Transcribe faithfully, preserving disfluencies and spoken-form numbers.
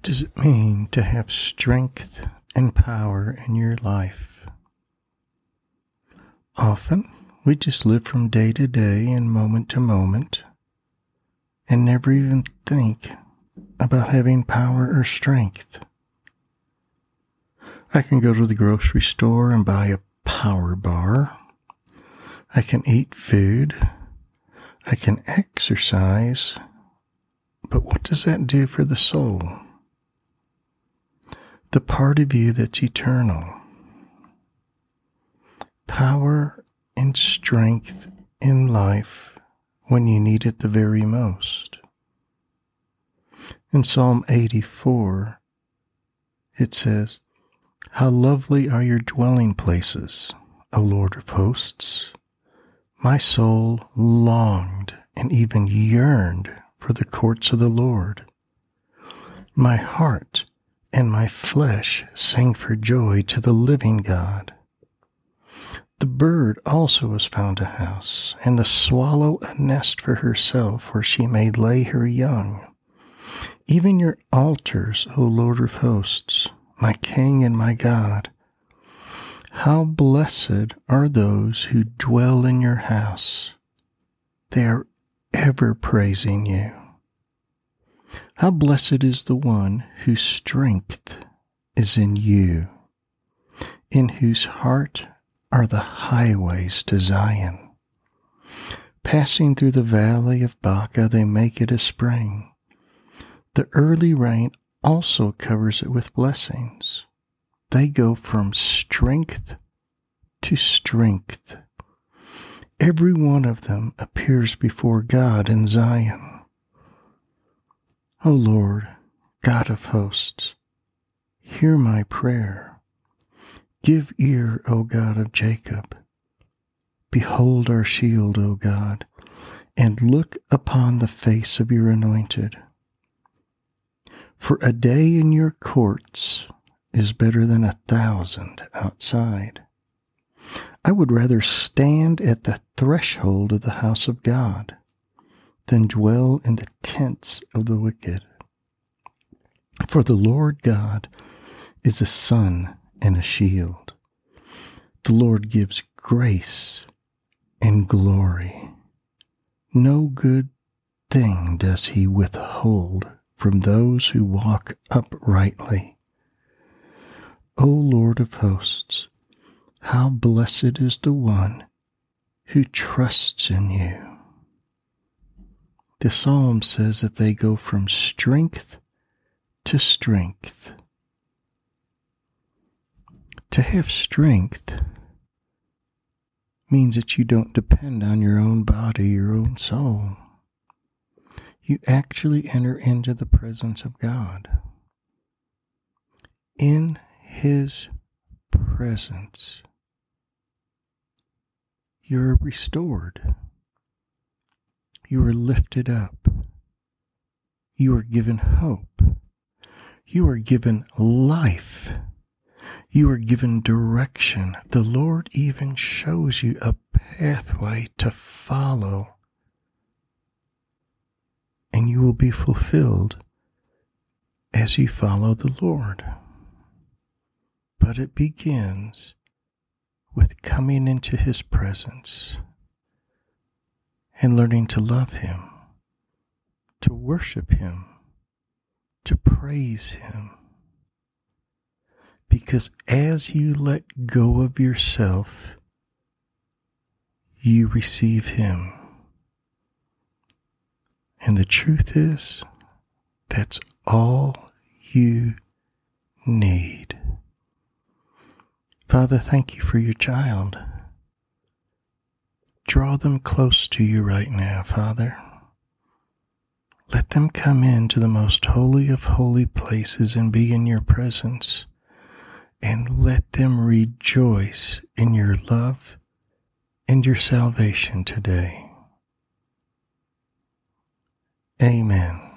What does it mean to have strength and power in your life? Often, we just live from day to day and moment to moment, and never even think about having power or strength. I can go to the grocery store and buy a power bar. I can eat food. I can exercise. But what does that do for the soul? The part of you that's eternal. Power and strength in life when you need it the very most. In Psalm eighty-four, it says, "How lovely are your dwelling places, O Lord of hosts! My soul longed and even yearned for the courts of the Lord. My heart and my flesh sang for joy to the living God. The bird also has found a house, and the swallow a nest for herself, where she may lay her young. Even your altars, O Lord of hosts, my King and my God. How blessed are those who dwell in your house. They are ever praising you. How blessed is the one whose strength is in you, in whose heart are the highways to Zion. Passing through the valley of Baca, they make it a spring. The early rain also covers it with blessings." They go from strength to strength. Every one of them appears before God in Zion. O Lord, God of hosts, hear my prayer. Give ear, O God of Jacob. Behold our shield, O God, and look upon the face of your anointed. For a day in your courts is better than a thousand outside. I would rather stand at the threshold of the house of God than dwell in the tents of the wicked. For the Lord God is a sun and a shield. The Lord gives grace and glory. No good thing does he withhold from those who walk uprightly. O Lord of hosts, how blessed is the one who trusts in you. The psalm says that they go from strength to strength. To have strength means that you don't depend on your own body, your own soul. You actually enter into the presence of God. In His presence, you're restored. You are lifted up. You are given hope. You are given life. You are given direction. The Lord even shows you a pathway to follow, and you will be fulfilled as you follow the Lord. But it begins with coming into His presence and learning to love Him, to worship Him, to praise Him. Because as you let go of yourself, you receive Him. And the truth is, that's all you need. Father, thank you for your child. Draw them close to you right now, Father. Let them come into the most holy of holy places and be in your presence, and let them rejoice in your love and your salvation today. Amen.